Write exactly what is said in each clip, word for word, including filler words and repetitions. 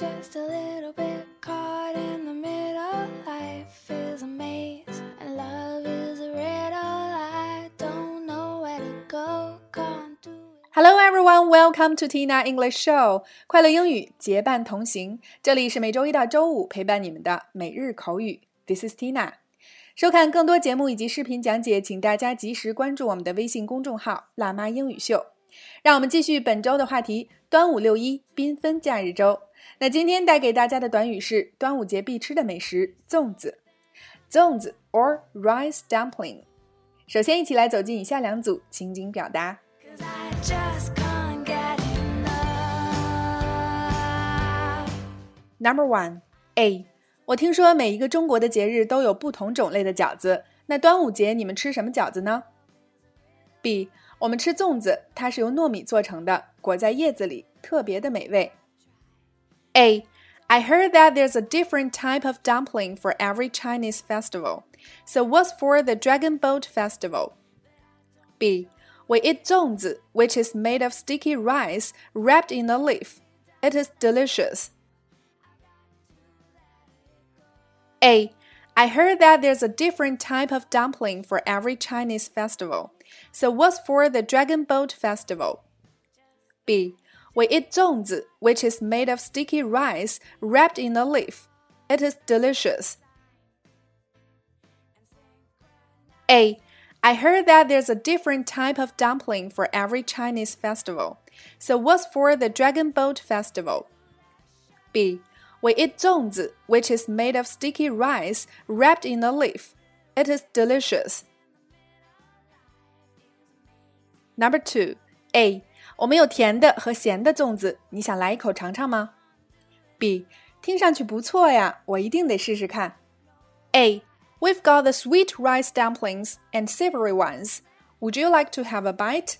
just a little bit caught in the middle. Life is a maze and love is a riddle. I don't know where to go, can't do it. Hello everyone, welcome to Tina English Show. 快乐英语结伴同行，这里是每周一到周五陪伴你们的每日口语。This is Tina.收看更多节目以及视频讲解，请大家及时关注我们的微信公众号“辣妈英语秀”。让我们继续本周的话题：端午六一缤纷假日周。那今天带给大家的短语是端午节必吃的美食粽子 ，Zongzi or rice dumpling。首先，一起来走进以下两组情景表达。Number one, A.我听说每一个中国的节日都有不同种类的饺子，那端午节你们吃什么饺子呢？ B. 我们吃粽子，它是由糯米做成的，裹在叶子里，特别的美味。A. I heard that there's a different type of dumpling for every Chinese festival. So what's for the Dragon Boat Festival? B. We eat zongzi, which is made of sticky rice wrapped in a leaf. It is delicious.A. I heard that there's a different type of dumpling for every Chinese festival. So what's for the Dragon Boat Festival? B. We eat zongzi, which is made of sticky rice wrapped in a leaf. It is delicious. A. I heard that there's a different type of dumpling for every Chinese festival. So what's for the Dragon Boat Festival? B.We eat zongzi, which is made of sticky rice wrapped in a leaf. It is delicious. Number two, A. 我们有甜的和咸的粽子，你想来一口尝尝吗 ？B. 听上去不错呀，我一定得试试看。A. We've got the sweet rice dumplings and savory ones. Would you like to have a bite?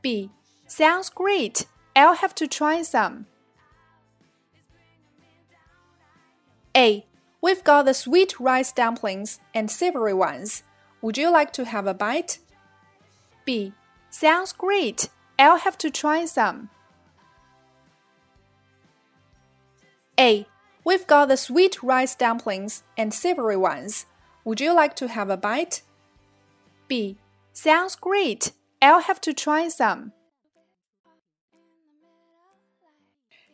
B. Sounds great. I'll have to try some.A. We've got the sweet rice dumplings and savory ones. Would you like to have a bite? B. Sounds great. I'll have to try some. A. We've got the sweet rice dumplings and savory ones. Would you like to have a bite? B. Sounds great. I'll have to try some.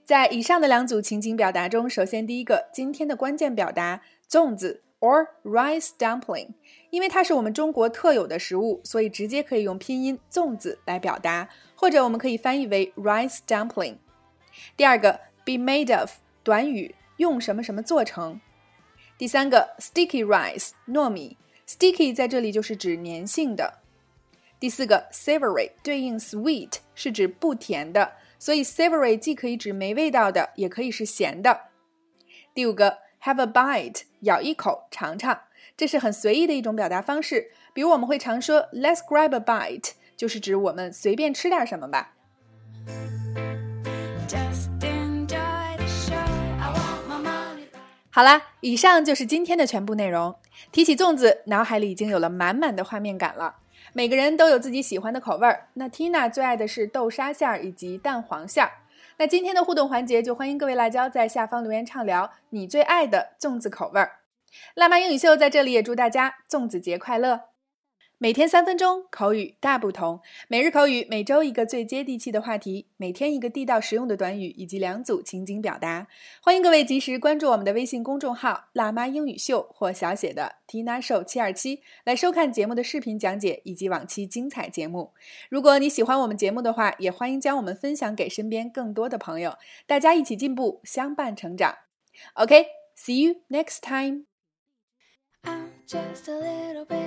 在以上的两组情景表达中，首先第一个，今天的关键表达粽子 or rice dumpling， 因为它是我们中国特有的食物，所以直接可以用拼音粽子来表达，或者我们可以翻译为 rice dumpling。第二个 be made of 短语用什么什么做成。第三个 sticky rice 糯米 ，sticky 在这里就是指粘性的。第四个 savory 对应 sweet 是指不甜的。所以 savory 既可以指没味道的，也可以是咸的。第五个 have a bite 咬一口尝尝，这是很随意的一种表达方式，比如我们会常说 let's grab a bite 就是指我们随便吃点什么吧。 Just enjoy the show, I want my money. 好啦，以上就是今天的全部内容。提起粽子，脑海里已经有了满满的画面感了。每个人都有自己喜欢的口味儿，那 Tina 最爱的是豆沙馅儿以及蛋黄馅儿。那今天的互动环节，就欢迎各位辣椒在下方留言畅聊你最爱的粽子口味儿。辣妈英语秀在这里也祝大家粽子节快乐！每天三分钟，口语大不同。每日口语，每周一个最接地气的话题，每天一个地道实用的短语，以及两组情景表达。欢迎各位及时关注我们的微信公众号“辣妈英语秀”或小写的 Tina Show 七二七 来收看节目的视频讲解以及往期精彩节目。如果你喜欢我们节目的话，也欢迎将我们分享给身边更多的朋友，大家一起进步，相伴成长。OK, see you next time. I'm just a little bit